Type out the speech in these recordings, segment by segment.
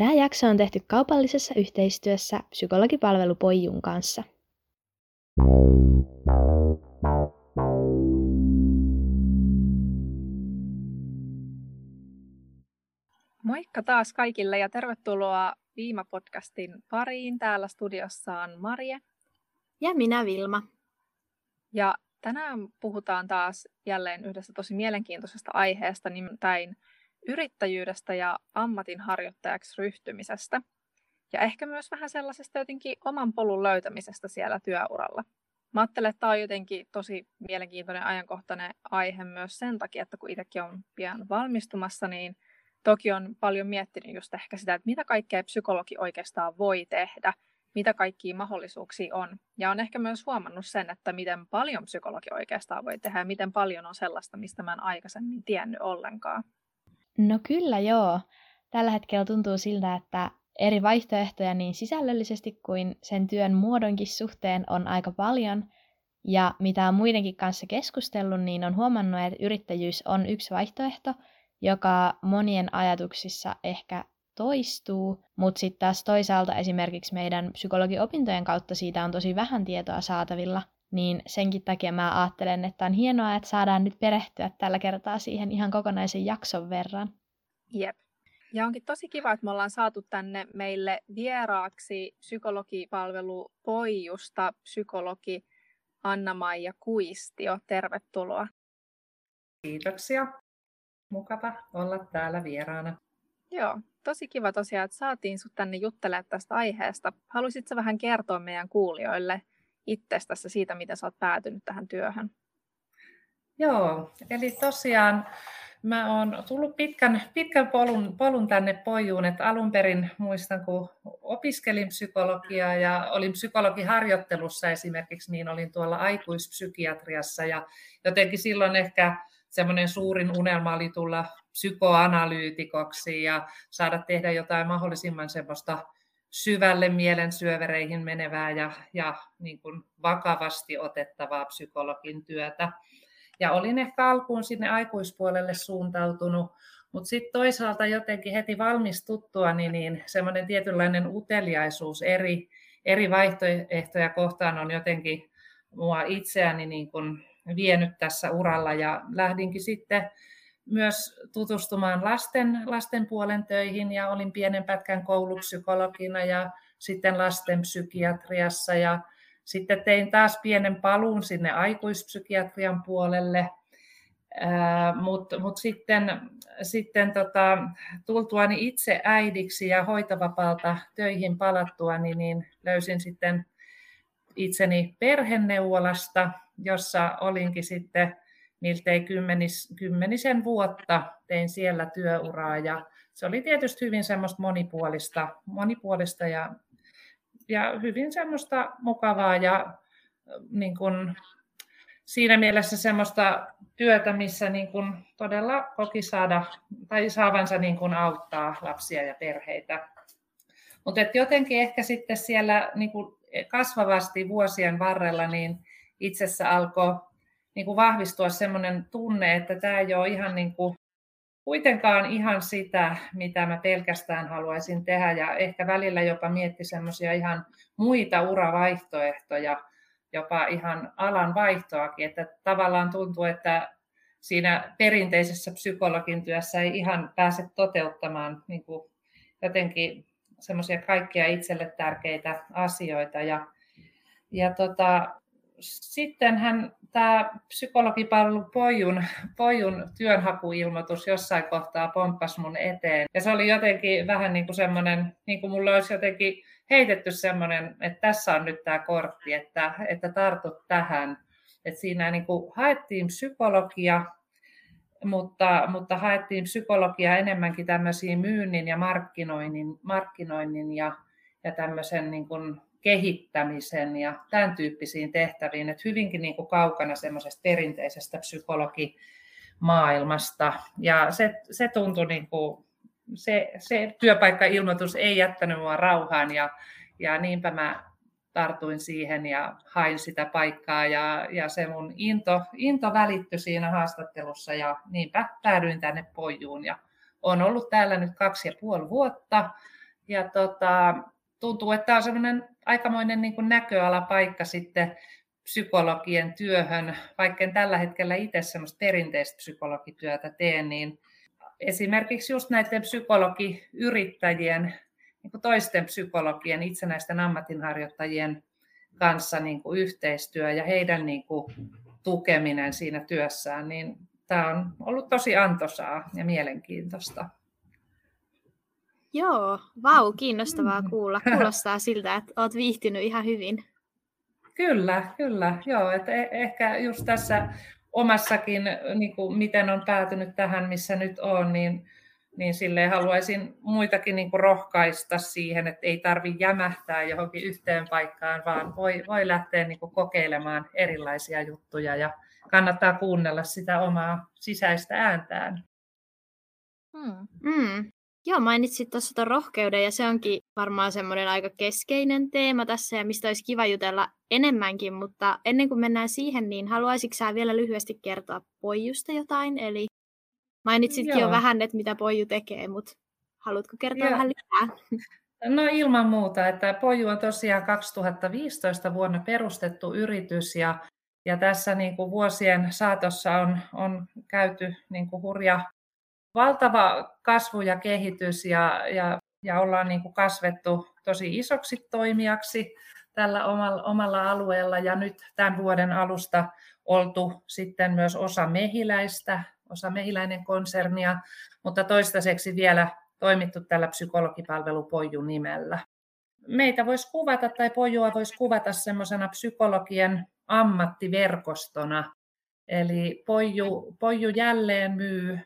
Tämä jakso on tehty kaupallisessa yhteistyössä Psykologipalvelu Poijun kanssa. Moikka taas kaikille ja tervetuloa Viima-podcastin pariin. Täällä studiossa on Marje. Ja minä Vilma. Ja tänään puhutaan taas jälleen yhdestä tosi mielenkiintoisesta aiheesta, nimittäin yrittäjyydestä ja ammatinharjoittajaksi ryhtymisestä. Ja ehkä myös vähän sellaisesta jotenkin oman polun löytämisestä siellä työuralla. Mä ajattelen, että tämä on jotenkin tosi mielenkiintoinen ajankohtainen aihe myös sen takia, että kun itsekin on pian valmistumassa, niin toki on paljon miettinyt just ehkä sitä, että mitä kaikkea psykologi oikeastaan voi tehdä, mitä kaikkia mahdollisuuksia on. Ja on ehkä myös huomannut sen, että miten paljon psykologi oikeastaan voi tehdä ja miten paljon on sellaista, mistä mä en aikaisemmin tiennyt ollenkaan. No kyllä joo. Tällä hetkellä tuntuu siltä, että eri vaihtoehtoja niin sisällöllisesti kuin sen työn muodonkin suhteen on aika paljon. Ja mitä on muidenkin kanssa keskustellut, niin on huomannut, että yrittäjyys on yksi vaihtoehto, joka monien ajatuksissa ehkä toistuu, mutta sitten taas toisaalta esimerkiksi meidän psykologiopintojen kautta siitä on tosi vähän tietoa saatavilla, niin senkin takia mä ajattelen, että on hienoa, että saadaan nyt perehtyä tällä kertaa siihen ihan kokonaisen jakson verran. Jep. Ja onkin tosi kiva, että me ollaan saatu tänne meille vieraaksi Psykologipalvelu Poijusta psykologi Anna-Maija Kuistio. Tervetuloa. Kiitoksia. Mukava olla täällä vieraana. Joo, tosi kiva tosiaan, että saatiin sut tänne juttelemaan tästä aiheesta. Haluaisitko vähän kertoa meidän kuulijoille itsestäsi siitä, miten sä oot päätynyt tähän työhön? Joo, eli tosiaan mä oon tullut pitkän polun tänne Poijuun, että alun perin muistan, kun opiskelin psykologiaa ja olin psykologiharjoittelussa esimerkiksi, niin olin tuolla aikuispsykiatriassa ja jotenkin silloin ehkä semmoinen suurin unelma oli tulla psykoanalyytikoksi ja saada tehdä jotain mahdollisimman semmoista syvälle mielensyövereihin menevää ja niin kuin vakavasti otettavaa psykologin työtä. Ja olin ehkä alkuun sinne aikuispuolelle suuntautunut, mutta sitten toisaalta jotenkin heti valmistuttuani niin semmoinen tietynlainen uteliaisuus eri vaihtoehtoja kohtaan on jotenkin mua itseäni niin kuin vienyt tässä uralla ja lähdinkin sitten myös tutustumaan lasten puolen töihin ja olin pienen pätkän koulupsykologina ja sitten lastenpsykiatriassa ja sitten tein taas pienen paluun sinne aikuispsykiatrian puolelle, mutta sitten tultuani itse äidiksi ja hoitovapaalta töihin palattuani niin löysin sitten itseni perheneuvolasta, jossa olinkin sitten miltei kymmenisen vuotta tein siellä työuraa ja se oli tietysti hyvin semmoista monipuolista ja hyvin semmoista mukavaa ja niin kuin siinä mielessä semmoista työtä, missä niin kuin todella koki saavansa niin kuin auttaa lapsia ja perheitä. Mutta jotenkin ehkä sitten siellä niin kuin kasvavasti vuosien varrella niin itsessä alkoi niin kuin vahvistua semmoinen tunne, että tämä ei ole ihan niin kuin, kuitenkaan ihan sitä, mitä mä pelkästään haluaisin tehdä ja ehkä välillä jopa mietti semmoisia ihan muita uravaihtoehtoja, jopa ihan alan vaihtoakin, että tavallaan tuntuu, että siinä perinteisessä psykologin työssä ei ihan pääse toteuttamaan niin kuin jotenkin semmoisia kaikkia itselle tärkeitä asioita ja sittenhän tämä Psykologipalvelu Poijun työnhakuilmoitus jossain kohtaa pomppasi mun eteen. Ja se oli jotenkin vähän niin kuin semmoinen, niin kuin mulle olisi jotenkin heitetty semmoinen, että tässä on nyt tämä kortti, että tartut tähän. Että siinä niin kuin haettiin psykologia, mutta haettiin psykologia enemmänkin tämmöisiä myynnin ja markkinoinnin ja tämmöisen niin kuin kehittämisen ja tämän tyyppisiin tehtäviin, että hyvinkin niin kuin kaukana semmoisesta perinteisestä psykologimaailmasta. Ja se tuntui, niin kuin, se työpaikkailmoitus ei jättänyt mua rauhaan ja niinpä mä tartuin siihen ja hain sitä paikkaa ja se mun into välittyi siinä haastattelussa ja niinpä päädyin tänne Poijuun ja olen ollut täällä nyt 2,5 vuotta. ja tuntuu, että tämä on semmoinen aikamoinen niin kuin näköalapaikka sitten psykologien työhön, vaikka en tällä hetkellä itse semmoista perinteistä psykologityötä tee, niin esimerkiksi just näiden psykologiyrittäjien, niin kuin toisten psykologien, itsenäisten ammatinharjoittajien kanssa niin kuin yhteistyö ja heidän niin kuin tukeminen siinä työssään, niin tämä on ollut tosi antoisaa ja mielenkiintoista. Joo, vau, kiinnostavaa kuulla. Kuulostaa siltä, että olet viihtynyt ihan hyvin. Kyllä, joo. Että ehkä just tässä omassakin, niin kuin miten on päätynyt tähän, missä nyt on, niin silleen haluaisin muitakin niin kuin rohkaista siihen, että ei tarvitse jämähtää johonkin yhteen paikkaan, vaan voi lähteä niin kuin kokeilemaan erilaisia juttuja ja kannattaa kuunnella sitä omaa sisäistä ääntään. Joo, mainitsit tuossa tuon rohkeuden ja se onkin varmaan semmoinen aika keskeinen teema tässä ja mistä olisi kiva jutella enemmänkin, mutta ennen kuin mennään siihen, niin haluaisitko sä vielä lyhyesti kertoa Poijusta jotain? Eli mainitsitkin jo vähän, että mitä Poiju tekee, mutta haluatko kertoa vähän lisää? No ilman muuta, että Poiju on tosiaan 2015 vuonna perustettu yritys ja tässä niin kuin vuosien saatossa on käyty niin kuin hurja valtava kasvu ja kehitys ja ollaan niin kuin kasvettu tosi isoksi toimijaksi tällä omalla alueella ja nyt tämän vuoden alusta oltu sitten myös osa Mehiläinen konsernia, mutta toistaiseksi vielä toimittu tällä Psykologipalvelu Poiju nimellä. Meitä voisi kuvata tai Pojua voisi kuvata semmoisena psykologien ammattiverkostona, eli Poiju jälleen myy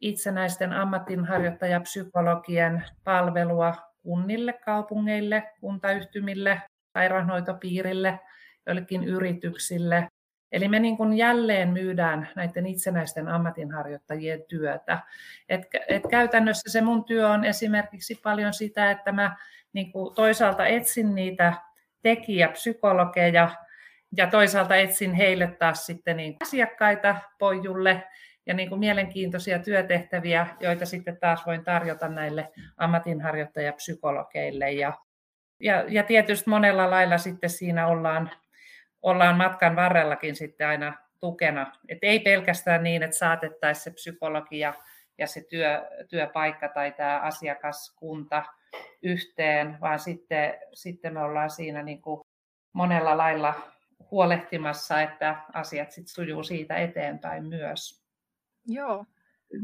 itsenäisten ammatinharjoittajapsykologien palvelua kunnille, kaupungeille, kuntayhtymille, sairaanhoitopiirille, joillekin yrityksille. Eli me niin kuin jälleen myydään näiden itsenäisten ammatinharjoittajien työtä. Et käytännössä se mun työ on esimerkiksi paljon sitä, että mä niin kuin toisaalta etsin niitä tekijäpsykologeja ja toisaalta etsin heille taas sitten niin kuin asiakkaita Poijulle, ja niin kuin mielenkiintoisia työtehtäviä, joita sitten taas voin tarjota näille ammatinharjoittajapsykologeille. Ja tietysti monella lailla sitten siinä ollaan matkan varrellakin sitten aina tukena. Et ei pelkästään niin, että saatettaisiin se psykologia ja se työpaikka tai tämä asiakaskunta yhteen, vaan sitten me ollaan siinä niin kuin monella lailla huolehtimassa, että asiat sitten sujuu siitä eteenpäin myös. Joo,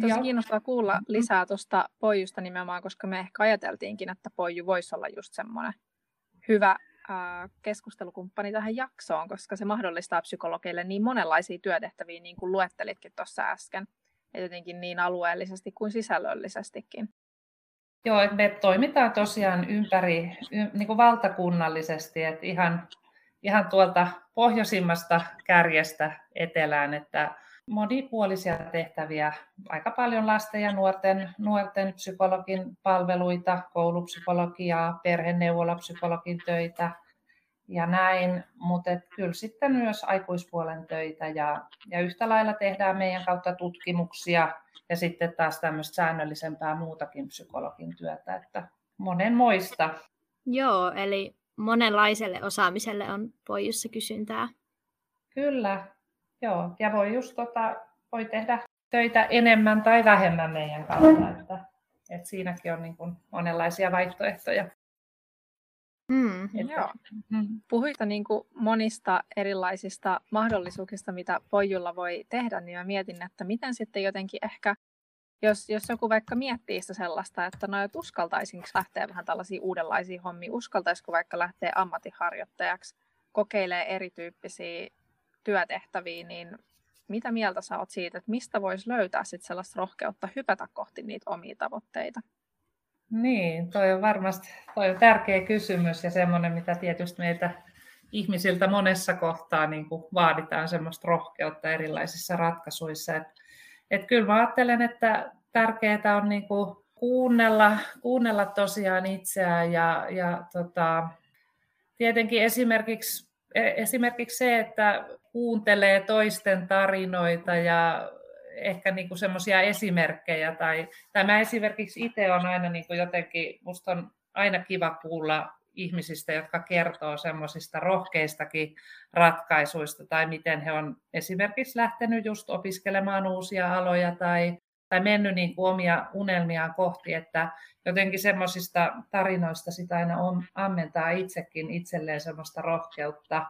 tosi kiinnostaa kuulla lisää tuosta Poijusta nimenomaan, koska me ehkä ajateltiinkin, että Poiju voisi olla just semmoinen hyvä keskustelukumppani tähän jaksoon, koska se mahdollistaa psykologeille niin monenlaisia työtehtäviä, niin kuin luettelitkin tuossa äsken, ja jotenkin niin alueellisesti kuin sisällöllisestikin. Joo, että me toimitaan tosiaan niin kuin valtakunnallisesti, että ihan tuolta pohjoisimmasta kärjestä etelään, että monipuolisia tehtäviä, aika paljon lasten ja nuorten psykologin palveluita, koulupsykologiaa, perheneuvolapsykologin töitä ja näin, mutta kyllä sitten myös aikuispuolen töitä ja yhtä lailla tehdään meidän kautta tutkimuksia ja sitten taas tämmöistä säännöllisempää muutakin psykologin työtä, että monenmoista. Joo, eli monenlaiselle osaamiselle on Poijussa kysyntää. Kyllä. Joo, ja voi tehdä töitä enemmän tai vähemmän meidän kautta, että siinäkin on niin kuin monenlaisia vaihtoehtoja. Joo. Puhuit niin kuin monista erilaisista mahdollisuuksista, mitä Poijulla voi tehdä, niin mä mietin, että miten sitten jotenkin ehkä, jos joku vaikka miettii sitä sellaista, että no, että uskaltaisinko lähteä vähän tällaisia uudenlaisia hommia, uskaltaisiko vaikka lähteä ammatinharjoittajaksi, kokeilee erityyppisiä työtehtäviä, niin mitä mieltä sä oot siitä, että mistä voisi löytää sit sellaista rohkeutta hypätä kohti niitä omia tavoitteita? Niin, toi on varmasti on tärkeä kysymys ja semmoinen, mitä tietysti meiltä ihmisiltä monessa kohtaa niin kuin vaaditaan semmoista rohkeutta erilaisissa ratkaisuissa. Et kyllä mä ajattelen, että tärkeää on niin kuin kuunnella tosiaan itseään ja tietenkin esimerkiksi se, että kuuntelee toisten tarinoita ja ehkä niinku semmoisia esimerkkejä. Tai mä esimerkiksi itse olen aina niinku jotenkin, musta on aina kiva kuulla ihmisistä, jotka kertoo semmoisista rohkeistakin ratkaisuista tai miten he on esimerkiksi lähtenyt just opiskelemaan uusia aloja tai mennyt niin kuin omia unelmiaan kohti, että jotenkin semmoisista tarinoista sitä aina ammentaa itsekin itselleen semmoista rohkeutta.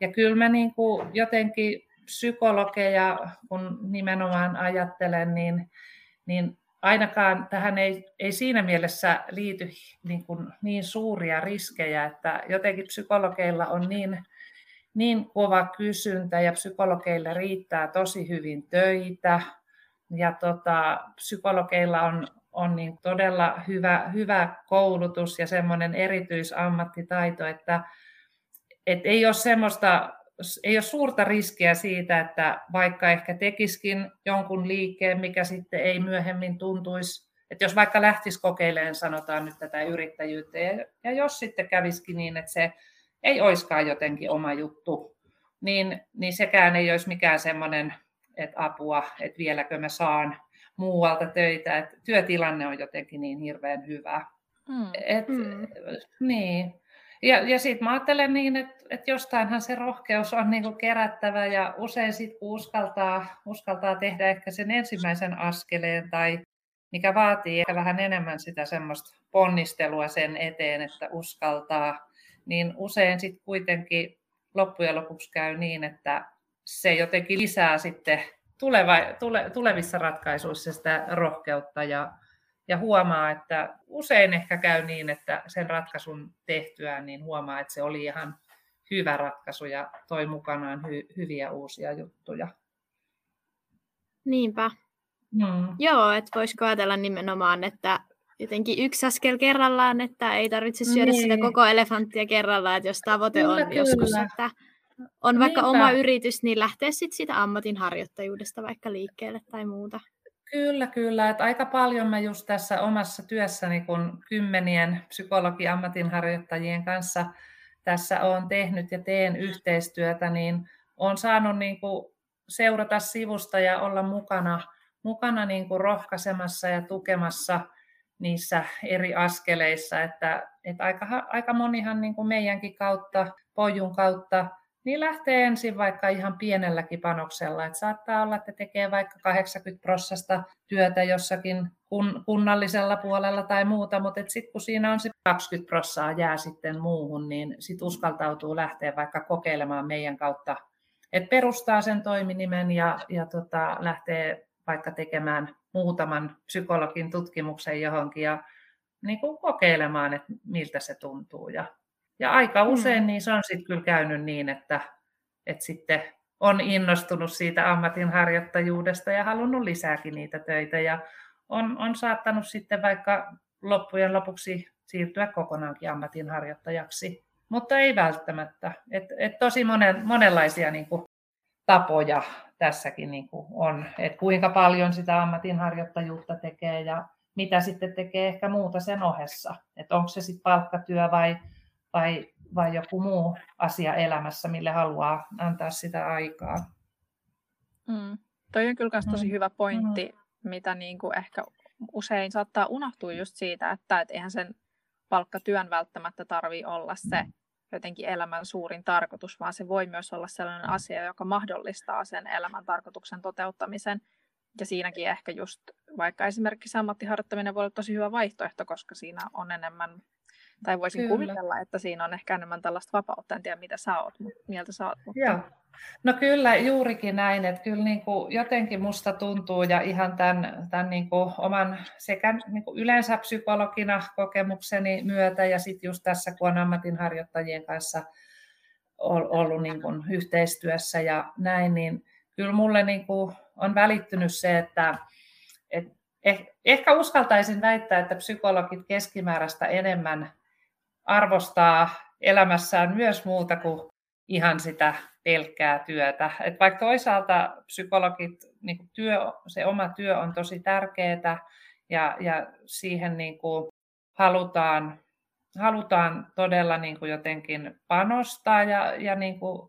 Ja kyllä mä niin kuin jotenkin psykologeja, kun nimenomaan ajattelen, niin ainakaan tähän ei siinä mielessä liity niin suuria riskejä, että jotenkin psykologeilla on niin kova kysyntä ja psykologeilla riittää tosi hyvin töitä. Ja psykologeilla on niin todella hyvä koulutus ja semmoinen erityisammattitaito, että ei ole suurta riskiä siitä, että vaikka ehkä tekisikin jonkun liikkeen, mikä sitten ei myöhemmin tuntuisi, että jos vaikka lähtisi kokeilemaan, sanotaan nyt tätä yrittäjyyttä, ja jos sitten kävisikin niin, että se ei oiskaan jotenkin oma juttu, niin sekään ei olisi mikään semmoinen, että apua, että vieläkö mä saan muualta töitä, että työtilanne on jotenkin niin hirveän hyvä. Niin. Ja sitten mä ajattelen niin, että jostainhan se rohkeus on niinku kerättävä ja usein sitten kun uskaltaa tehdä ehkä sen ensimmäisen askeleen tai mikä vaatii ehkä vähän enemmän sitä semmoista ponnistelua sen eteen, että uskaltaa, niin usein sitten kuitenkin loppujen lopuksi käy niin, että se jotenkin lisää sitten tulevissa ratkaisuissa sitä rohkeutta ja huomaa, että usein ehkä käy niin, että sen ratkaisun tehtyään niin huomaa, että se oli ihan hyvä ratkaisu ja toi mukanaan hyviä uusia juttuja. Niinpä. Joo, että voisiko ajatella nimenomaan, että jotenkin yksi askel kerrallaan, että ei tarvitse syödä sitä koko elefanttia kerrallaan, että jos tavoite on joskus, että on vaikka oma yritys, niin lähtee sitten siitä ammatinharjoittajuudesta vaikka liikkeelle tai muuta. Kyllä. Että aika paljon mä just tässä omassa työssäni, kun kymmenien psykologi-ammatinharjoittajien kanssa tässä olen tehnyt ja teen yhteistyötä, niin olen saanut niin kuin seurata sivusta ja olla mukana niin kuin rohkaisemassa ja tukemassa niissä eri askeleissa. Että aika monihan niin kuin meidänkin kautta, Poijun kautta, niin lähtee ensin vaikka ihan pienelläkin panoksella. Että saattaa olla, että tekee vaikka 80% työtä jossakin kunnallisella puolella tai muuta, mutta sitten kun siinä on se 20% jää sitten muuhun, niin sitten uskaltautuu lähteä vaikka kokeilemaan meidän kautta, että perustaa sen toiminimen ja lähtee vaikka tekemään muutaman psykologin tutkimuksen johonkin ja niin kuin kokeilemaan, että miltä se tuntuu. Ja aika usein niin se on sitten kyllä käynyt niin, että sitten on innostunut siitä ammatinharjoittajuudesta ja halunnut lisääkin niitä töitä. Ja on saattanut sitten vaikka loppujen lopuksi siirtyä kokonaankin ammatinharjoittajaksi. Mutta ei välttämättä. Et tosi monenlaisia niinku tapoja tässäkin niinku on. Et kuinka paljon sitä ammatinharjoittajuutta tekee ja mitä sitten tekee ehkä muuta sen ohessa. Et onko se sitten palkkatyö vai joku muu asia elämässä, mille haluaa antaa sitä aikaa. Toi on kyllä myös tosi hyvä pointti, mitä niinku ehkä usein saattaa unohtua just siitä, että eihän sen palkkatyön välttämättä tarvitse olla se jotenkin elämän suurin tarkoitus, vaan se voi myös olla sellainen asia, joka mahdollistaa sen elämän tarkoituksen toteuttamisen. Ja siinäkin ehkä just vaikka esimerkiksi ammattiharjoittaminen voi olla tosi hyvä vaihtoehto, koska siinä on enemmän... Tai voisin kuvitella, että siinä on ehkä enemmän tällaista vapautta, en tiedä mitä sä oot, mieltä sä oot. Mutta... Joo. No kyllä juurikin näin, että kyllä niin kuin jotenkin musta tuntuu ja ihan tämän niin kuin oman sekä niin kuin yleensä psykologina kokemukseni myötä ja sitten just tässä kun on ammatinharjoittajien kanssa ollut niin kuin yhteistyössä ja näin, niin kyllä mulle niin kuin on välittynyt se, että ehkä uskaltaisin väittää, että psykologit keskimääräistä enemmän arvostaa elämässään myös muuta kuin ihan sitä pelkkää työtä. Et vaikka toisaalta psykologit, niin se oma työ on tosi tärkeää ja siihen niin kuin halutaan todella niin kuin jotenkin panostaa ja niin kuin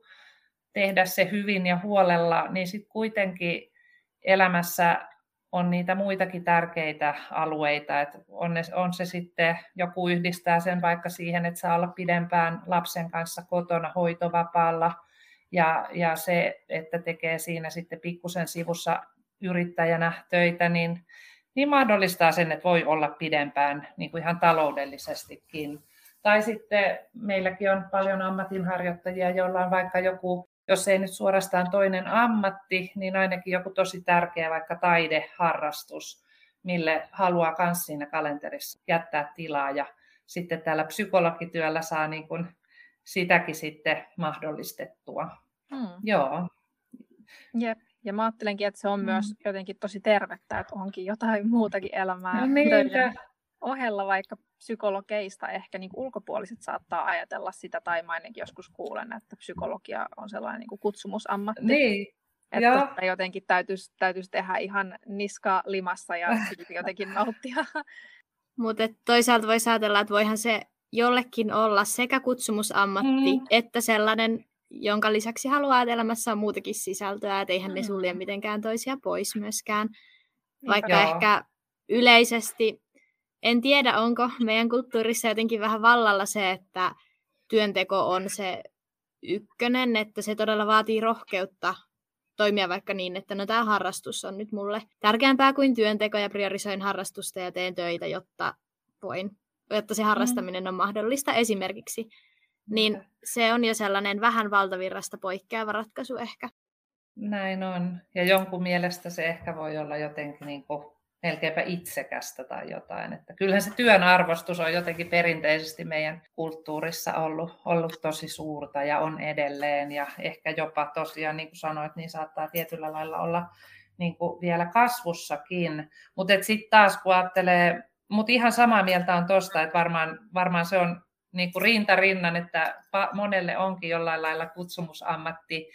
tehdä se hyvin ja huolella, niin sitten kuitenkin elämässä... on niitä muitakin tärkeitä alueita, että on se sitten, joku yhdistää sen vaikka siihen, että saa olla pidempään lapsen kanssa kotona hoitovapaalla ja se, että tekee siinä sitten pikkusen sivussa yrittäjänä töitä, niin mahdollistaa sen, että voi olla pidempään niin kuin ihan taloudellisestikin. Tai sitten meilläkin on paljon ammatinharjoittajia, joilla on vaikka joku, jos ei nyt suorastaan toinen ammatti, niin ainakin joku tosi tärkeä vaikka taideharrastus, mille haluaa myös siinä kalenterissa jättää tilaa. Ja sitten täällä psykologityöllä saa niin kuin sitäkin sitten mahdollistettua. Hmm. Joo. Jep. Ja mä ajattelenkin, että se on myös jotenkin tosi tervettä, että onkin jotain muutakin elämää. No, ohella vaikka psykologeista ehkä niin ulkopuoliset saattaa ajatella sitä, tai mä ainakin joskus kuulen, että psykologia on sellainen niin kutsumusammatti. Niin. Että jotenkin täytyisi tehdä ihan niska limassa ja siitä jotenkin nauttia. Mutta toisaalta voisi ajatella, että voihan se jollekin olla sekä kutsumusammatti että sellainen, jonka lisäksi haluaa, että elämässä on muutakin sisältöä, että eihän ne sulje mitenkään toisia pois myöskään. Vaikka ehkä yleisesti, en tiedä onko meidän kulttuurissa jotenkin vähän vallalla se, että työnteko on se ykkönen, että se todella vaatii rohkeutta toimia vaikka niin, että no tämä harrastus on nyt mulle tärkeämpää kuin työnteko ja priorisoin harrastusta ja teen töitä, jotta se harrastaminen on mahdollista esimerkiksi. Niin se on jo sellainen vähän valtavirrasta poikkeava ratkaisu ehkä. Näin on. Ja jonkun mielestä se ehkä voi olla jotenkin niin kuin melkeinpä itsekästä tai jotain. Että kyllähän se työn arvostus on jotenkin perinteisesti meidän kulttuurissa ollut tosi suurta ja on edelleen. Ja ehkä jopa tosiaan, niin kuin sanoit, niin saattaa tietyllä lailla olla niin kuin vielä kasvussakin. Mutta sitten taas kun ajattelee, mutta ihan samaa mieltä on tosta, että varmaan se on niin kuin rinta rinnan, että monelle onkin jollain lailla kutsumusammatti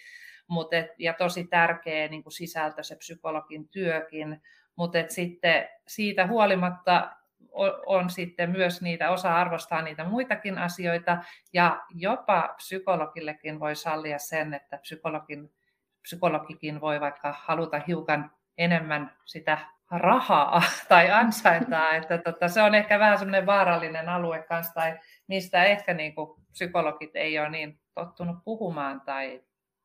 ja tosi tärkeä niin kuin sisältö se psykologin työkin, mutta sitten siitä huolimatta on sitten myös niitä, osa arvostaa niitä muitakin asioita ja jopa psykologillekin voi sallia sen, että psykologikin voi vaikka haluta hiukan enemmän sitä rahaa tai ansaitaa, että se on ehkä vähän semmoinen vaarallinen alue kanssa, tai mistä ehkä niin kuin psykologit ei ole niin tottunut puhumaan,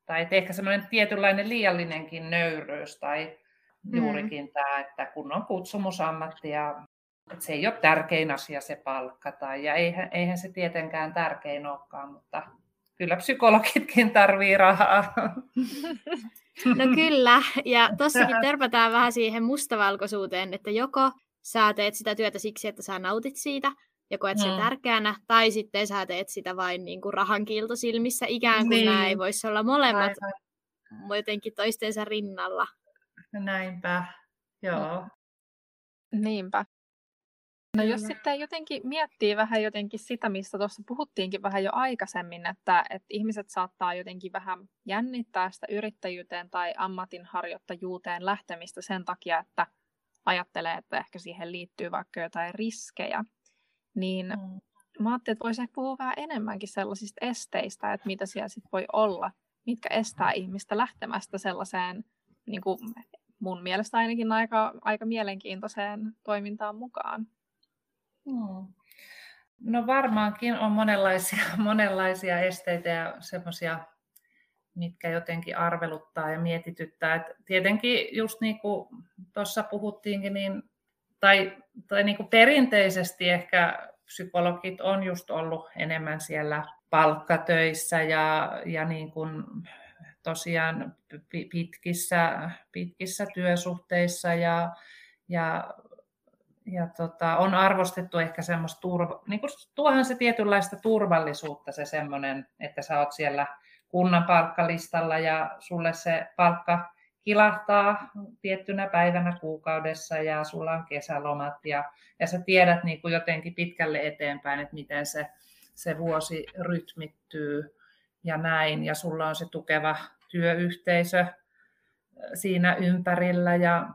tai ehkä semmoinen tietynlainen liiallinenkin nöyryys, tai juurikin tämä, että kun on kutsumusammatti, ja että se ei ole tärkein asia se palkka, ja eihän se tietenkään tärkein olekaan, mutta kyllä psykologitkin tarvii rahaa. No kyllä, ja tossakin törpätään vähän siihen mustavalkoisuuteen, että joko sä teet sitä työtä siksi, että sä nautit siitä ja koet sen tärkeänä, tai sitten sä teet sitä vain niin kuin rahan kiiltosilmissä, ikään kuin nämä ei voisi olla molemmat jotenkin toistensa rinnalla. Näinpä, joo. Niinpä. No jos sitten jotenkin miettii vähän jotenkin sitä, mistä tuossa puhuttiinkin vähän jo aikaisemmin, että ihmiset saattaa jotenkin vähän jännittää sitä yrittäjyyteen tai ammatinharjoittajuuteen lähtemistä sen takia, että ajattelee, että ehkä siihen liittyy vaikka jotain riskejä, niin mä ajattelin, että voisi ehkä puhua vähän enemmänkin sellaisista esteistä, että mitä siellä sitten voi olla, mitkä estää ihmistä lähtemästä sellaiseen, niin kuin mun mielestä ainakin aika mielenkiintoiseen toimintaan mukaan. No varmaankin on monenlaisia esteitä ja semmoisia, mitkä jotenkin arveluttaa ja mietityttää. Et tietenkin just niin kuin tuossa puhuttiinkin, niin, tai niin kuin perinteisesti ehkä psykologit on just ollut enemmän siellä palkkatöissä ja niin kuin tosiaan pitkissä työsuhteissa ja on arvostettu ehkä semmoista niin kuin tuohan se tietynlaista turvallisuutta se semmoinen, että sä oot siellä kunnan palkkalistalla ja sulle se palkka kilahtaa tiettynä päivänä kuukaudessa ja sulla on kesälomat ja sä tiedät niin kuin jotenkin pitkälle eteenpäin, että miten se vuosi rytmittyy ja näin ja sulla on se tukeva työyhteisö siinä ympärillä ja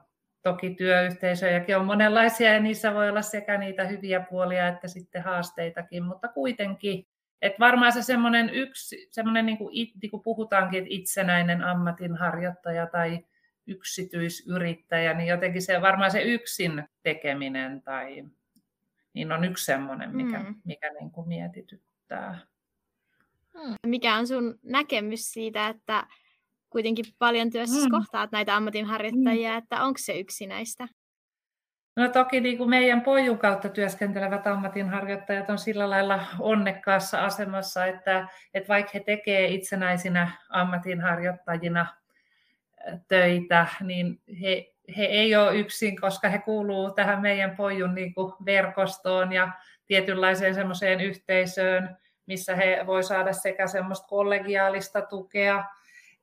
toki työyhteisöjäkin on monenlaisia ja niissä voi olla sekä niitä hyviä puolia että sitten haasteitakin, mutta kuitenkin. Että varmaan se semmoinen yksi, semmoinen niin kuin puhutaankin, että itsenäinen ammatinharjoittaja tai yksityisyrittäjä, niin jotenkin se varmaan se yksin tekeminen tai niin on yksi semmoinen, mikä niin kuin mietityttää. Mikä on sun näkemys siitä, että kuitenkin paljon työssä kohtaat näitä ammatinharjoittajia, että onko se yksinäistä? No toki niin kuin meidän Poijun kautta työskentelevät ammatinharjoittajat on sillä lailla onnekkaassa asemassa, että vaikka he tekevät itsenäisinä ammatinharjoittajina töitä, niin he ei ole yksin, koska he kuuluvat tähän meidän Poijun niin kuin verkostoon ja tietynlaiseen semmoiseen yhteisöön, missä he voi saada sekä semmoista kollegiaalista tukea,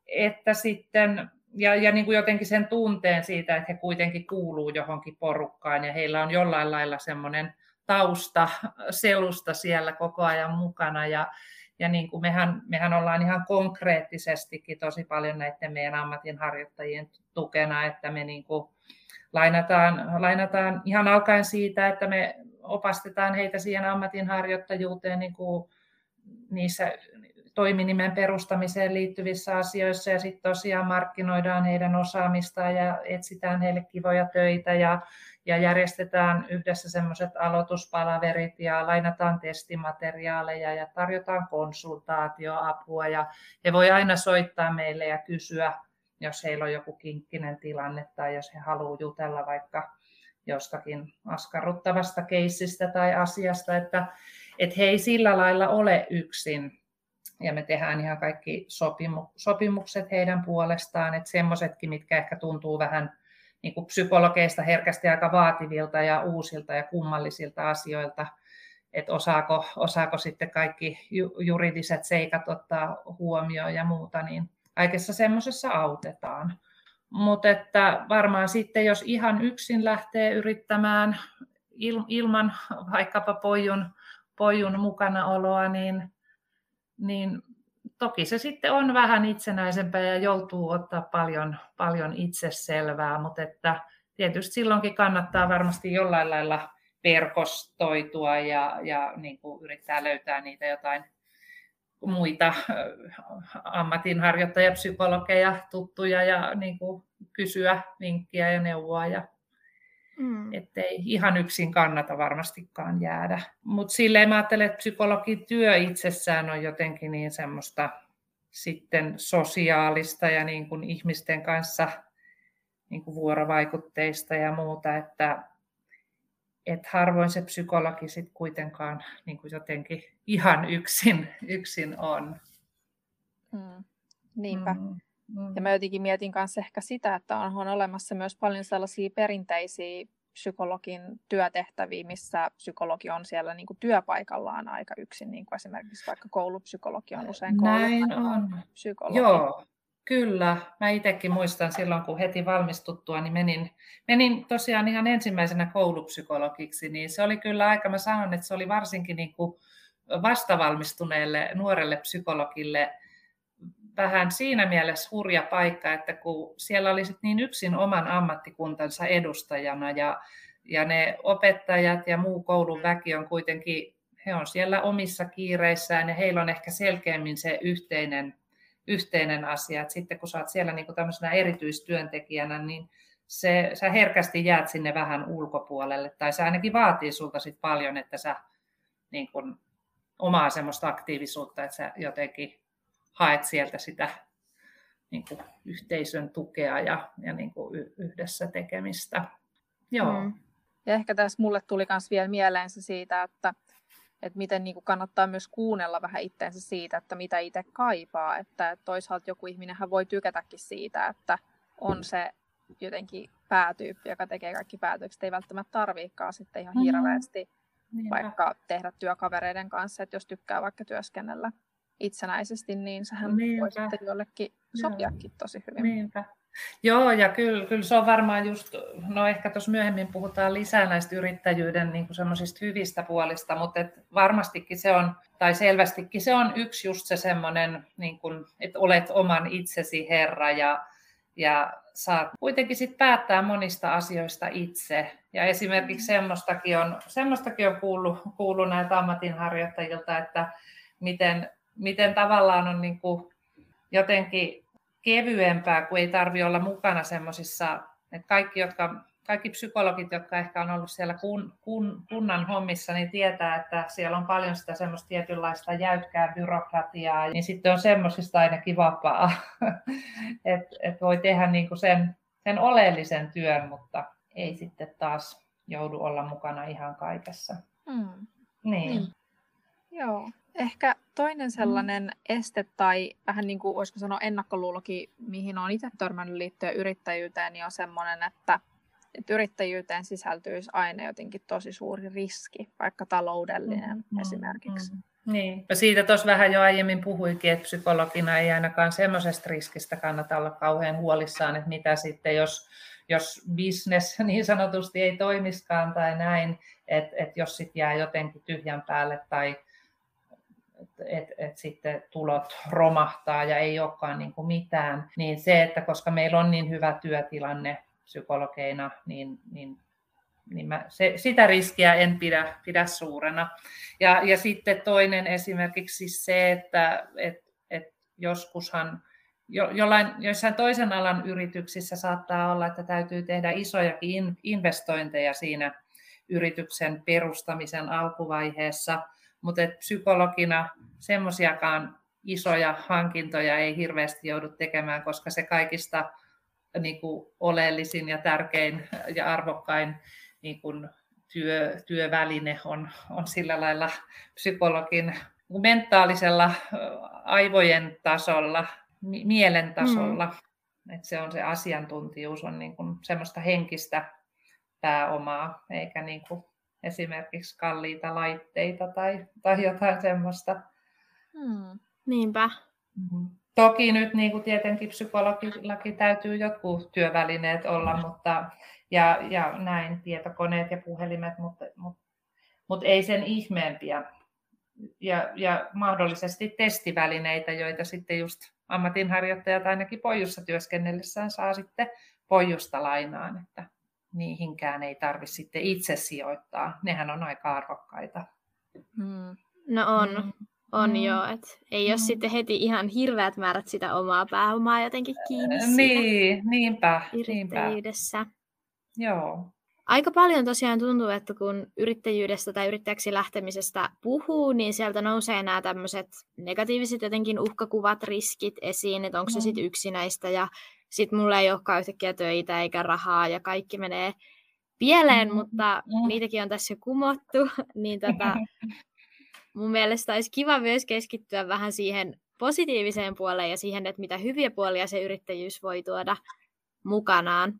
että sitten, ja niin kuin jotenkin sen tunteen siitä, että he kuitenkin kuuluu johonkin porukkaan ja heillä on jollain lailla semmoinen tausta, selusta siellä koko ajan mukana. Ja niin kuin mehän ollaan ihan konkreettisestikin tosi paljon näiden meidän ammatinharjoittajien tukena, että me niin kuin lainataan ihan alkaen siitä, että me opastetaan heitä siihen ammatinharjoittajuuteen niin kuin niissä toiminimen perustamiseen liittyvissä asioissa ja sitten tosiaan markkinoidaan heidän osaamistaan ja etsitään heille kivoja töitä ja järjestetään yhdessä semmoiset aloituspalaverit ja lainataan testimateriaaleja ja tarjotaan konsultaatioapua ja he voi aina soittaa meille ja kysyä, jos heillä on joku kinkkinen tilanne tai jos he haluaa jutella vaikka jostakin askarruttavasta keissistä tai asiasta, että he ei sillä lailla ole yksin. Ja me tehdään ihan kaikki sopimukset heidän puolestaan, että semmoisetkin, mitkä ehkä tuntuu vähän niin kuin psykologeista herkästi aika vaativilta ja uusilta ja kummallisilta asioilta, että osaako sitten kaikki juridiset seikat ottaa huomioon ja muuta, niin kaikessa semmoisessa autetaan. Mutta että varmaan sitten, jos ihan yksin lähtee yrittämään ilman vaikkapa Poijun mukanaoloa, niin toki se sitten on vähän itsenäisempää ja joutuu ottaa paljon itseselvää, mutta että tietysti silloinkin kannattaa varmasti jollain lailla verkostoitua ja niin kuin yrittää löytää niitä jotain muita ammatinharjoittajia, psykologeja, tuttuja ja niin kuin kysyä vinkkiä ja neuvoa. Ettei ihan yksin kannata varmastikaan jäädä. Mutta silleen mä ajattelen, että psykologityö itsessään on jotenkin niin semmoista sitten sosiaalista ja niin kuin ihmisten kanssa niin kuin vuorovaikutteista ja muuta, että harvoin se psykologi sit kuitenkaan niin kuin jotenkin ihan yksin on. Niinpä. Ja mä jotenkin mietin kanssa ehkä sitä, että onhan olemassa myös paljon sellaisia perinteisiä psykologin työtehtäviä, missä psykologi on siellä niin kuin työpaikallaan aika yksin, niin kuin esimerkiksi vaikka koulupsykologi on usein kouluttanut psykologi. Joo, kyllä. Mä itsekin muistan silloin, kun heti valmistuttua, niin menin tosiaan ihan ensimmäisenä koulupsykologiksi, niin se oli kyllä aika, mä sanon, että se oli varsinkin niin kuin vastavalmistuneelle nuorelle psykologille vähän siinä mielessä hurja paikka, että kun siellä oli sit niin yksin oman ammattikuntansa edustajana ja ne opettajat ja muu koulun väki on kuitenkin, he on siellä omissa kiireissään ja heillä on ehkä selkeämmin se yhteinen asia. Et sitten kun sä oot siellä niinku tämmöisenä erityistyöntekijänä, niin sä herkästi jäät sinne vähän ulkopuolelle tai se ainakin vaatii sulta sit paljon, että sä niin kun, omaa semmoista aktiivisuutta, että sä jotenkin haet sieltä sitä niin kuin yhteisön tukea ja niin kuin yhdessä tekemistä. Joo. Ja ehkä tässä mulle tuli myös vielä mieleen se siitä, että miten niin kuin kannattaa myös kuunnella vähän itseensä siitä, että mitä itse kaipaa. Että toisaalta joku ihminenhän voi tykätäkin siitä, että on se jotenkin päätyyppi, joka tekee kaikki päätökset. Ei välttämättä tarvitsekaan sitten ihan hirveästi vaikka tehdä työkavereiden kanssa, että jos tykkää vaikka työskennellä itsenäisesti, niin sehän voi sitten jollekin sopiakin tosi hyvin. Niinpä. Joo, ja kyllä se on varmaan just, no ehkä tuossa myöhemmin puhutaan lisää näistä yrittäjyyden niin kuin semmoisista hyvistä puolista, mutta et varmastikin se on, tai selvästikin se on yksi just se semmoinen, niin kuin, että olet oman itsesi herra ja saat kuitenkin sit päättää monista asioista itse. Ja esimerkiksi semmoistakin on kuullut näiltä ammatinharjoittajilta, että miten tavallaan on niin kuin jotenkin kevyempää, kun ei tarvitse olla mukana semmoisissa, että kaikki psykologit, jotka ehkä on ollut siellä kunnan hommissa, niin tietää, että siellä on paljon sitä semmoista tietynlaista jäykkää byrokratiaa, niin sitten on semmoisista ainakin vapaa, että voi tehdä niinku sen oleellisen työn, mutta ei sitten taas joudu olla mukana ihan kaikessa. Mm. Niin. Joo. Ehkä toinen sellainen este tai vähän niin kuin voisiko sanoa ennakkoluulokin, mihin olen itse törmännyt liittyen yrittäjyyteen, niin on semmoinen, että yrittäjyyteen sisältyisi aina jotenkin tosi suuri riski, vaikka taloudellinen esimerkiksi. Niin. Siitä tuossa vähän jo aiemmin puhuikin, että psykologina ei ainakaan semmoisesta riskistä kannata olla kauhean huolissaan, että mitä sitten jos business niin sanotusti ei toimiskaan tai näin, että jos sitten jää jotenkin tyhjän päälle tai että sitten tulot romahtaa ja ei olekaan niin kuin mitään, niin se, että koska meillä on niin hyvä työtilanne psykologeina, niin sitä riskiä en pidä suurena. Ja sitten toinen esimerkiksi se, että joskushan joissain toisen alan yrityksissä saattaa olla, että täytyy tehdä isojakin investointeja siinä yrityksen perustamisen alkuvaiheessa, mutta psykologina semmoisiakaan isoja hankintoja ei hirveästi joudu tekemään, koska se kaikista niin kuin oleellisin ja tärkein ja arvokkain niin kuin työväline on sillä lailla psykologin mentaalisella aivojen tasolla, mielen tasolla. Et se on se asiantuntijuus, on niin kuin semmoista henkistä pääomaa, eikä niin kuin esimerkiksi kalliita laitteita tai jotain semmoista. Niinpä. Toki nyt niin kuin tietenkin psykologillakin täytyy jotkut työvälineet olla, mutta näin tietokoneet ja puhelimet, mutta ei sen ihmeempiä. Ja mahdollisesti testivälineitä, joita sitten just ammatinharjoittajat ainakin Poijussa työskennellessään saa sitten Poijusta lainaan, että niihinkään ei tarvitse sitten itse sijoittaa. Nehän on aika arvokkaita. No on joo, että ei ole sitten heti ihan hirveät määrät sitä omaa pääomaa jotenkin kiinni siinä yrittäjyydessä. Joo. Aika paljon tosiaan tuntuu, että kun yrittäjyydestä tai yrittäjäksi lähtemisestä puhuu, niin sieltä nousee nämä tämmöiset negatiiviset jotenkin uhkakuvat, riskit esiin, että onko se sitten yksinäistä ja sitten mulla ei olekaan yhtäkkiä töitä eikä rahaa ja kaikki menee pieleen, mutta niitäkin on tässä jo kumottu. Niin mun mielestä olisi kiva myös keskittyä vähän siihen positiiviseen puoleen ja siihen, että mitä hyviä puolia se yrittäjyys voi tuoda mukanaan.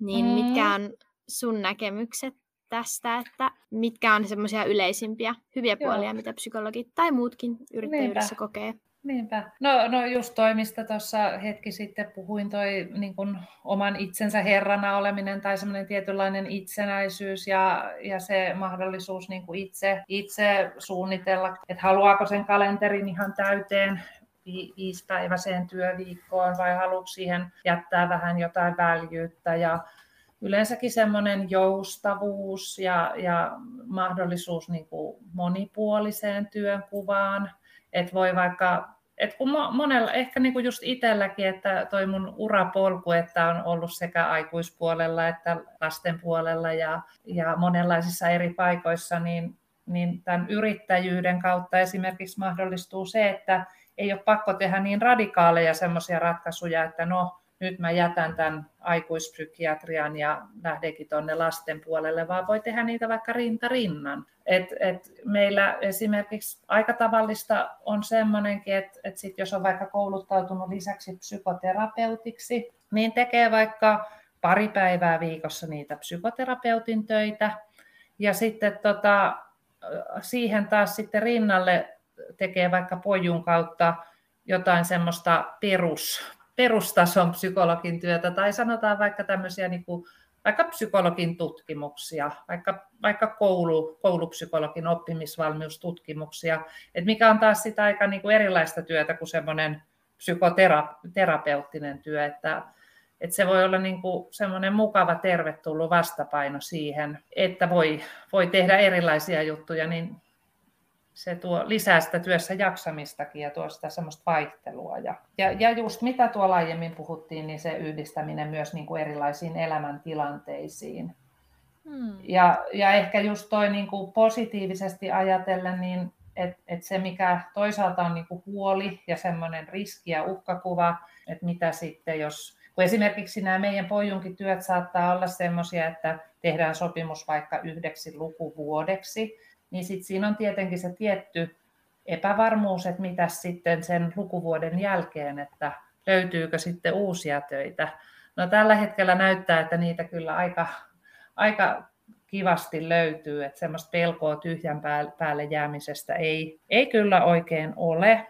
Niin mitkä on sun näkemykset tästä, että mitkä on semmoisia yleisimpiä hyviä puolia, mitä psykologit tai muutkin yrittäjyydessä kokee? Niinpä. No just toi, mistä tuossa hetki sitten puhuin, toi niin kun oman itsensä herrana oleminen tai semmoinen tietynlainen itsenäisyys ja se mahdollisuus niin kun itse suunnitella, että haluaako sen kalenterin ihan täyteen 5-päiväiseen työviikkoon vai haluatko siihen jättää vähän jotain väljyyttä ja yleensäkin semmoinen joustavuus ja mahdollisuus niin kun monipuoliseen työnkuvaan. Että voi vaikka, että kun monella, ehkä niin kuin just itselläkin, että toi mun urapolku, että on ollut sekä aikuispuolella että lasten puolella ja monenlaisissa eri paikoissa, niin tämän yrittäjyyden kautta esimerkiksi mahdollistuu se, että ei ole pakko tehdä niin radikaaleja semmoisia ratkaisuja, että no nyt mä jätän tämän aikuispsykiatrian ja lähdenkin tuonne lasten puolelle, vaan voi tehdä niitä vaikka rinta rinnan. Et meillä esimerkiksi aika tavallista on semmoinenkin, että sit jos on vaikka kouluttautunut lisäksi psykoterapeutiksi, niin tekee vaikka 2 päivää viikossa niitä psykoterapeutin töitä ja sitten siihen taas sitten rinnalle tekee vaikka Poijun kautta jotain semmoista perustason psykologin työtä tai sanotaan vaikka tämmöisiä niin kuin vaikka psykologin tutkimuksia, vaikka koulupsykologin oppimisvalmiustutkimuksia, että mikä on taas sitä aika niin kuin erilaista työtä kuin semmoinen psykoterapeuttinen työ, että se voi olla niin kuin semmoinen mukava tervetullut vastapaino siihen, että voi tehdä erilaisia juttuja, niin se tuo lisää sitä työssä jaksamistakin ja tuo sitä semmoista vaihtelua. Ja just mitä tuolla aiemmin puhuttiin, niin se yhdistäminen myös niin kuin erilaisiin elämäntilanteisiin. Ja ehkä just toi niin kuin positiivisesti ajatellen, niin että se mikä toisaalta on niin kuin huoli ja semmoinen riski ja uhkakuva, että mitä sitten jos... Kun esimerkiksi nämä meidän Poijunkin työt saattaa olla semmoisia, että tehdään sopimus vaikka 9 lukuvuodeksi, niin sitten siinä on tietenkin se tietty epävarmuus, että mitä sitten sen lukuvuoden jälkeen, että löytyykö sitten uusia töitä. No tällä hetkellä näyttää, että niitä kyllä aika kivasti löytyy, että semmoista pelkoa tyhjän päälle jäämisestä ei kyllä oikein ole.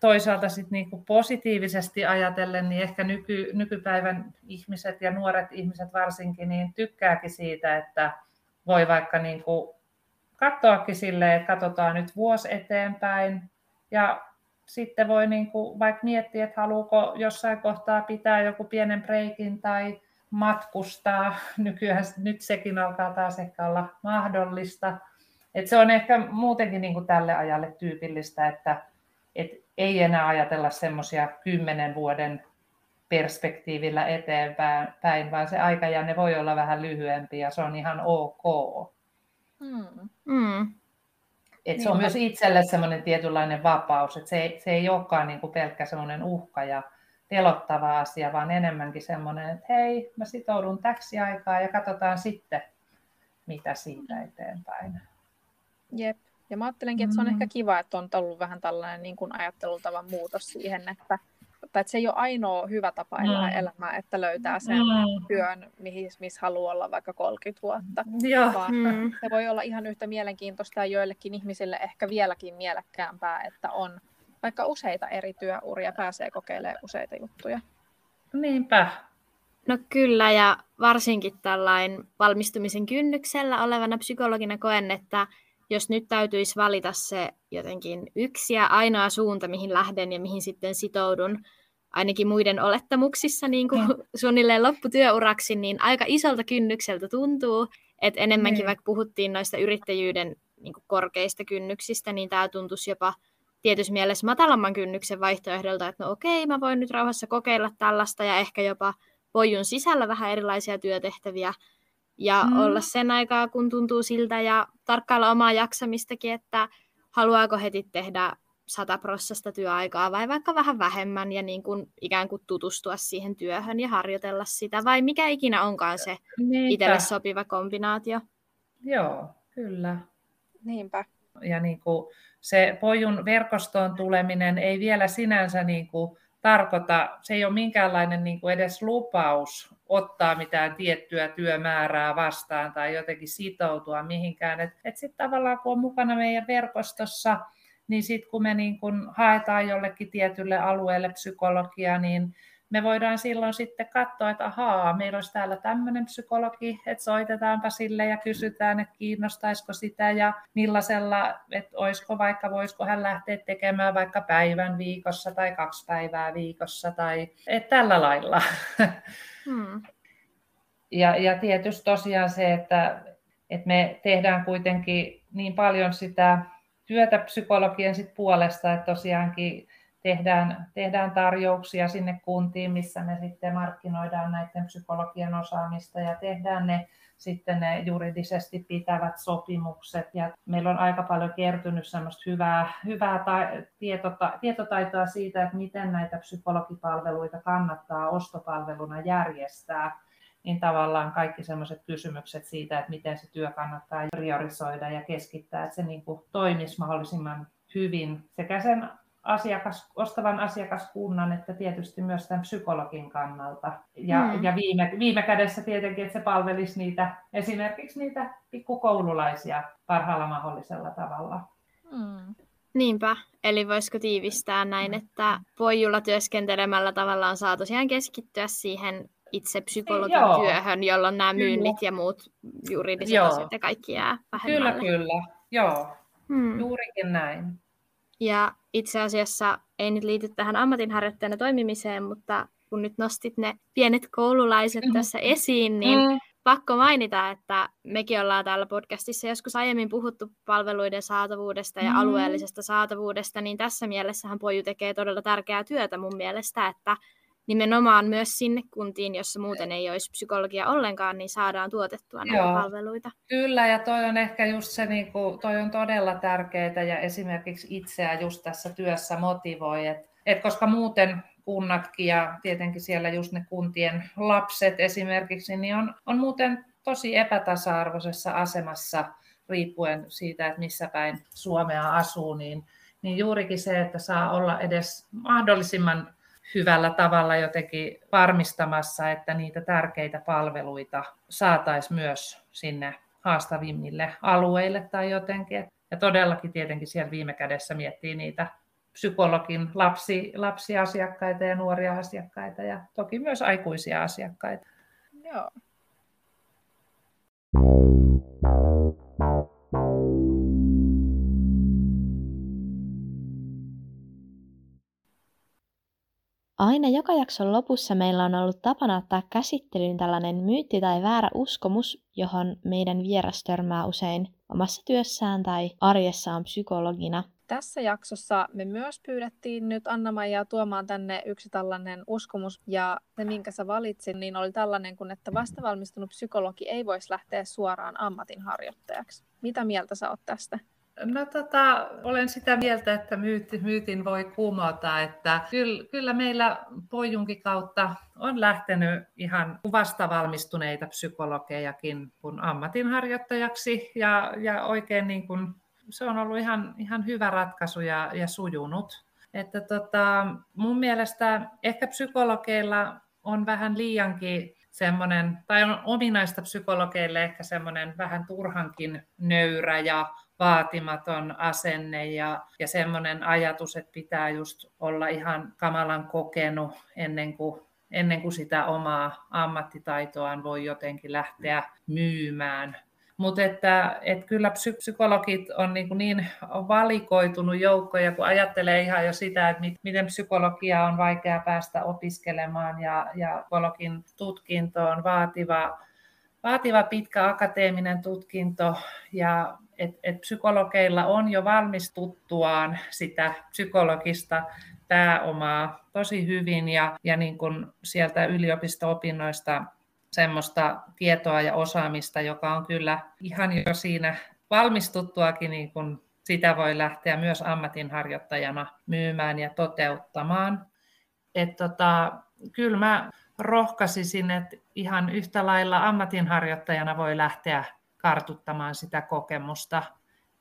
Toisaalta sit niinku positiivisesti ajatellen, niin ehkä nykypäivän ihmiset ja nuoret ihmiset varsinkin niin tykkääkin siitä, että voi vaikka niinku katsoakin silleen, että katsotaan nyt vuosi eteenpäin ja sitten voi niinku vaikka miettiä, että haluuko jossain kohtaa pitää joku pienen breikin tai matkustaa. Nykyään nyt sekin alkaa taas ehkä olla mahdollista. Et se on ehkä muutenkin niinku tälle ajalle tyypillistä, että ei enää ajatella semmoisia 10 vuoden perspektiivillä eteenpäin, vaan se aikajänne voi olla vähän lyhyempi ja se on ihan ok. Et se on myös itselle semmoinen tietynlainen vapaus, että se ei olekaan niinku pelkkä semmoinen uhka ja pelottava asia, vaan enemmänkin semmoinen, että hei, mä sitoudun täksi aikaa ja katsotaan sitten, mitä siitä eteenpäin. Jep. Ja mä ajattelenkin, että se on ehkä kiva, että on ollut vähän tällainen niin kuin ajattelutavan muutos siihen, että se ei ole ainoa hyvä tapa elää elämää, että löytää sen työn, missä haluaa olla vaikka 30 vuotta. Vaan se voi olla ihan yhtä mielenkiintoista ja joillekin ihmisille ehkä vieläkin mielekkäämpää, että on vaikka useita eri työuria, pääsee kokeilemaan useita juttuja. Niinpä. No kyllä, ja varsinkin tällainen valmistumisen kynnyksellä olevana psykologina koen, että jos nyt täytyisi valita se jotenkin yksi ja ainoa suunta, mihin lähden ja mihin sitten sitoudun, ainakin muiden olettamuksissa niin kuin suunnilleen lopputyöuraksi, niin aika isolta kynnykseltä tuntuu, että enemmänkin vaikka puhuttiin noista yrittäjyyden niin kuin korkeista kynnyksistä, niin tämä tuntuisi jopa tietyssä mielessä matalamman kynnyksen vaihtoehdolta, että no okei, mä voin nyt rauhassa kokeilla tällaista ja ehkä jopa Poijun sisällä vähän erilaisia työtehtäviä, ja olla sen aikaa, kun tuntuu siltä, ja tarkkailla omaa jaksamistakin, että haluaako heti tehdä 100% työaikaa vai vaikka vähän vähemmän, ja niin kuin ikään kuin tutustua siihen työhön ja harjoitella sitä, vai mikä ikinä onkaan se itselle sopiva kombinaatio. Joo, kyllä. Niinpä. Ja niin kuin se Poijun verkostoon tuleminen ei vielä sinänsä niin kuin tarkoita, se ei ole minkäänlainen niin kuin edes lupaus ottaa mitään tiettyä työmäärää vastaan tai jotenkin sitoutua mihinkään. Et sitten tavallaan kun on mukana meidän verkostossa, niin sitten kun me niin kun haetaan jollekin tietylle alueelle psykologia, niin me voidaan silloin sitten katsoa, että ahaa, meillä olisi täällä tämmöinen psykologi, että soitetaanpa sille ja kysytään, että kiinnostaisiko sitä ja millaisella, että voisiko hän lähteä tekemään vaikka päivän viikossa tai 2 päivää viikossa tai että tällä lailla. Ja tietysti tosiaan se, että me tehdään kuitenkin niin paljon sitä työtä psykologien sit puolesta, että tosiaankin tehdään tarjouksia sinne kuntiin, missä me sitten markkinoidaan näiden psykologian osaamista ja tehdään ne sitten ne juridisesti pitävät sopimukset. Ja meillä on aika paljon kertynyt semmoista hyvää tietotaitoa siitä, että miten näitä psykologipalveluita kannattaa ostopalveluna järjestää. Niin tavallaan kaikki semmoiset kysymykset siitä, että miten se työ kannattaa priorisoida ja keskittää, että se niin kuin toimisi mahdollisimman hyvin sekä sen ostavan asiakaskunnan, että tietysti myös tämän psykologin kannalta. Ja viime kädessä tietenkin, että se palvelisi niitä, esimerkiksi niitä pikkukoululaisia parhaalla mahdollisella tavalla. Niinpä, eli voisiko tiivistää näin, että Poijulla työskentelemällä tavallaan saa tosiaan keskittyä siihen itse psykologin työhön, jolloin nämä myynnit ja muut juridiset asiat ja kaikki jää vähemmälle. Kyllä, joo. Juurikin näin. Ja itse asiassa ei nyt liity tähän ammatinharjoittajana toimimiseen, mutta kun nyt nostit ne pienet koululaiset tässä esiin, niin pakko mainita, että mekin ollaan täällä podcastissa joskus aiemmin puhuttu palveluiden saatavuudesta ja alueellisesta saatavuudesta, niin tässä mielessähän Poiju tekee todella tärkeää työtä mun mielestä, että nimenomaan myös sinne kuntiin, jossa muuten ei olisi psykologia ollenkaan, niin saadaan tuotettua näitä palveluita. Kyllä, ja toi on ehkä just se, niin kuin, toi on todella tärkeää ja esimerkiksi itseä just tässä työssä motivoi, että koska muuten kunnatkin ja tietenkin siellä just ne kuntien lapset esimerkiksi, niin on muuten tosi epätasa-arvoisessa asemassa riippuen siitä, että missä päin Suomea asuu, niin juurikin se, että saa olla edes mahdollisimman hyvällä tavalla jotenkin varmistamassa, että niitä tärkeitä palveluita saataisiin myös sinne haastavimmille alueille tai jotenkin. Ja todellakin tietenkin siellä viime kädessä miettii niitä psykologin lapsiasiakkaita ja nuoria asiakkaita ja toki myös aikuisia asiakkaita. Joo. Aina joka jakson lopussa meillä on ollut tapana ottaa käsittelyyn tällainen myytti tai väärä uskomus, johon meidän vieras törmää usein omassa työssään tai arjessaan psykologina. Tässä jaksossa me myös pyydettiin nyt Anna-Maijaa tuomaan tänne yksi tällainen uskomus, ja se minkä sä valitsit, niin oli tällainen kuin, että vastavalmistunut psykologi ei voisi lähteä suoraan ammatinharjoittajaksi. Mitä mieltä sä oot tästä? No olen sitä mieltä, että myytin voi kumota, että kyllä meillä Pojunkin kautta on lähtenyt ihan vastavalmistuneita psykologejakin kun ammatinharjoittajaksi ja oikein niin kuin se on ollut ihan hyvä ratkaisu ja sujunut. Että mun mielestä ehkä psykologeilla on vähän liiankin semmoinen, tai on ominaista psykologeille ehkä semmoinen vähän turhankin nöyrä ja vaatimaton asenne ja semmoinen ajatus, että pitää just olla ihan kamalan kokenut ennen kuin sitä omaa ammattitaitoaan voi jotenkin lähteä myymään. Mutta että kyllä psykologit on niin valikoitunut joukkoja, kun ajattelee ihan jo sitä, että miten psykologia on vaikea päästä opiskelemaan ja psykologin tutkinto on vaativa pitkä akateeminen tutkinto ja että psykologeilla on jo valmistuttuaan sitä psykologista pääomaa tosi hyvin ja niin kuin sieltä yliopisto-opinnoista semmoista tietoa ja osaamista, joka on kyllä ihan jo siinä valmistuttuakin, niin kun sitä voi lähteä myös ammatinharjoittajana myymään ja toteuttamaan. Kyllä mä rohkaisisin, että ihan yhtä lailla ammatinharjoittajana voi lähteä kartuttamaan sitä kokemusta.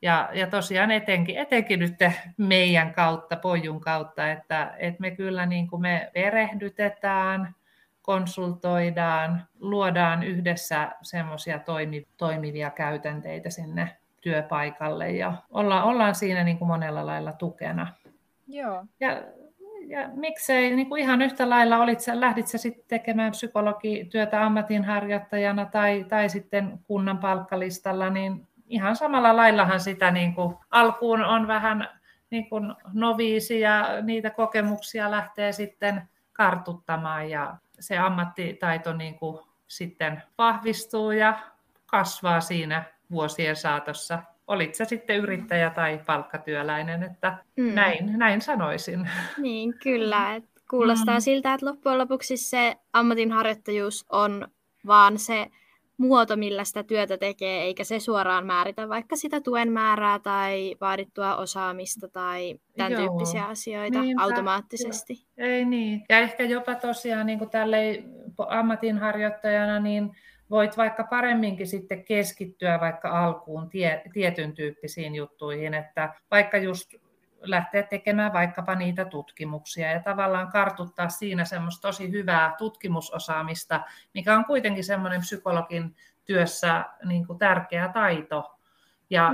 Ja tosiaan etenkin nyt meidän kautta, Pojun kautta, että me kyllä niin kuin me perehdytetään, konsultoidaan, luodaan yhdessä semmoisia toimivia käytänteitä sinne työpaikalle ja ollaan siinä niin kuin monella lailla tukena. Joo. Ja miksei niin kuin ihan yhtä lailla lähdit sä sitten tekemään psykologityötä ammatinharjoittajana tai sitten kunnan palkkalistalla, niin ihan samalla laillahan sitä niin kuin alkuun on vähän niin kuin noviisi ja niitä kokemuksia lähtee sitten kartuttamaan ja se ammattitaito niin kuin sitten vahvistuu ja kasvaa siinä vuosien saatossa. Olit sä sitten yrittäjä tai palkkatyöläinen, että näin sanoisin. Niin, kyllä. Että kuulostaa siltä, että loppujen lopuksi se ammatinharjoittajuus on vaan se muoto, millä sitä työtä tekee, eikä se suoraan määritä vaikka sitä tuen määrää tai vaadittua osaamista tai tämän tyyppisiä asioita automaattisesti. Ei niin. Ja ehkä jopa tosiaan niin kuin tällei ammatinharjoittajana, niin voit vaikka paremminkin sitten keskittyä vaikka alkuun tietyn tyyppisiin juttuihin, että vaikka just lähteä tekemään vaikkapa niitä tutkimuksia ja tavallaan kartuttaa siinä semmoista tosi hyvää tutkimusosaamista, mikä on kuitenkin semmoinen psykologin työssä niin kuin tärkeä taito ja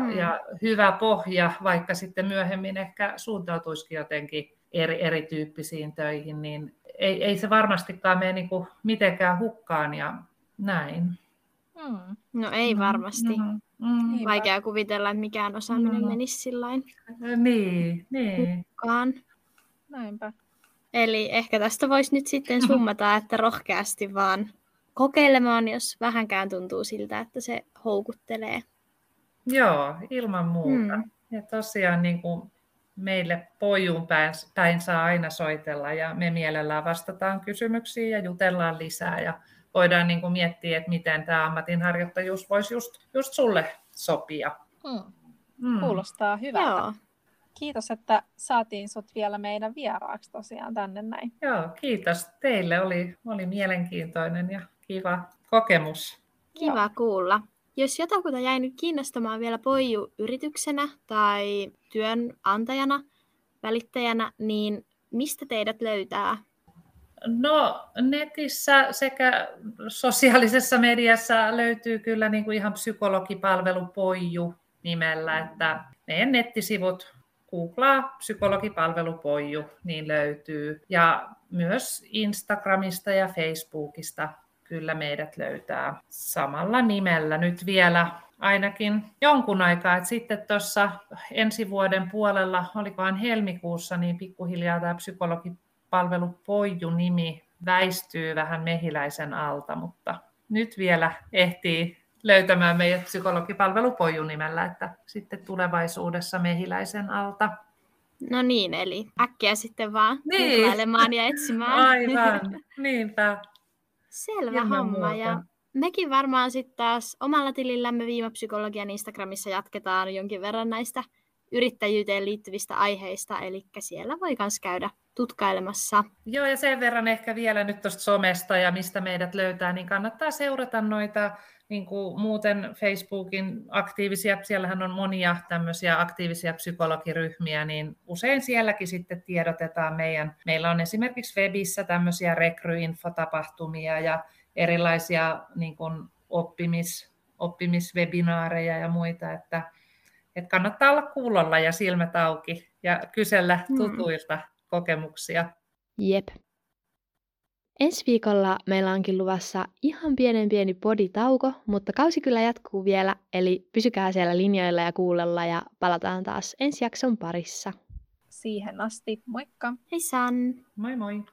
hyvä pohja, vaikka sitten myöhemmin ehkä suuntautuisikin jotenkin erityyppisiin töihin, niin ei se varmastikaan mene niin kuin mitenkään hukkaan ja näin. No ei varmasti. Vaikea kuvitella, että mikään osaaminen menisi sillain hukkaan. Näinpä. Eli ehkä tästä voisi nyt sitten summata, että rohkeasti vaan kokeilemaan, jos vähänkään tuntuu siltä, että se houkuttelee. Joo, ilman muuta. Ja tosiaan niin kuin meille Poijuun päin saa aina soitella ja me mielellään vastataan kysymyksiin ja jutellaan lisää ja voidaan niin kuin miettiä, että miten tämä ammatinharjoittajuus voisi just sulle sopia. Kuulostaa hyvältä. Joo. Kiitos, että saatiin sut vielä meidän vieraaksi tosiaan tänne näin. Joo, kiitos teille. Oli mielenkiintoinen ja kiva kokemus. Kiva kuulla. Jos jotakuta jäi nyt kiinnostamaan vielä Poiju yrityksenä tai työnantajana, välittäjänä, niin mistä teidät löytää? No netissä sekä sosiaalisessa mediassa löytyy kyllä niin kuin ihan Psykologipalvelu Poiju nimellä, että meidän nettisivut googlaa Psykologipalvelu Poiju, niin löytyy. Ja myös Instagramista ja Facebookista kyllä meidät löytää samalla nimellä nyt vielä ainakin jonkun aikaa. Et sitten tuossa ensi vuoden puolella, olikohan helmikuussa, niin pikkuhiljaa tämä Psykologipalvelu Poiju -nimi väistyy vähän Mehiläisen alta, mutta nyt vielä ehtii löytämään meidät Psykologipalvelu Poiju -nimellä, että sitten tulevaisuudessa Mehiläisen alta. No niin, eli äkkiä sitten vaan googlailemaan ja etsimään. Aivan, niinpä. Selvä ilman homma muuta. Ja mekin varmaan sitten taas omalla tilillämme Viima Psykologian Instagramissa jatketaan jonkin verran näistä yrittäjyyteen liittyvistä aiheista, eli siellä voi myös käydä tutkailemassa. Joo, ja sen verran ehkä vielä nyt tuosta somesta ja mistä meidät löytää, niin kannattaa seurata noita niin kuin muuten Facebookin aktiivisia, siellähän on monia tämmöisiä aktiivisia psykologiryhmiä, niin usein sielläkin sitten tiedotetaan meillä on esimerkiksi webissä tämmöisiä rekryinfotapahtumia ja erilaisia niin kuin oppimiswebinaareja ja muita, että kannattaa olla kuulolla ja silmät auki ja kysellä tutuilta kokemuksia. Jep. Ensi viikolla meillä onkin luvassa ihan pieni poditauko, mutta kausi kyllä jatkuu vielä, eli pysykää siellä linjoilla ja kuulolla ja palataan taas ensi jakson parissa. Siihen asti, moikka! Hei san! Moi moi!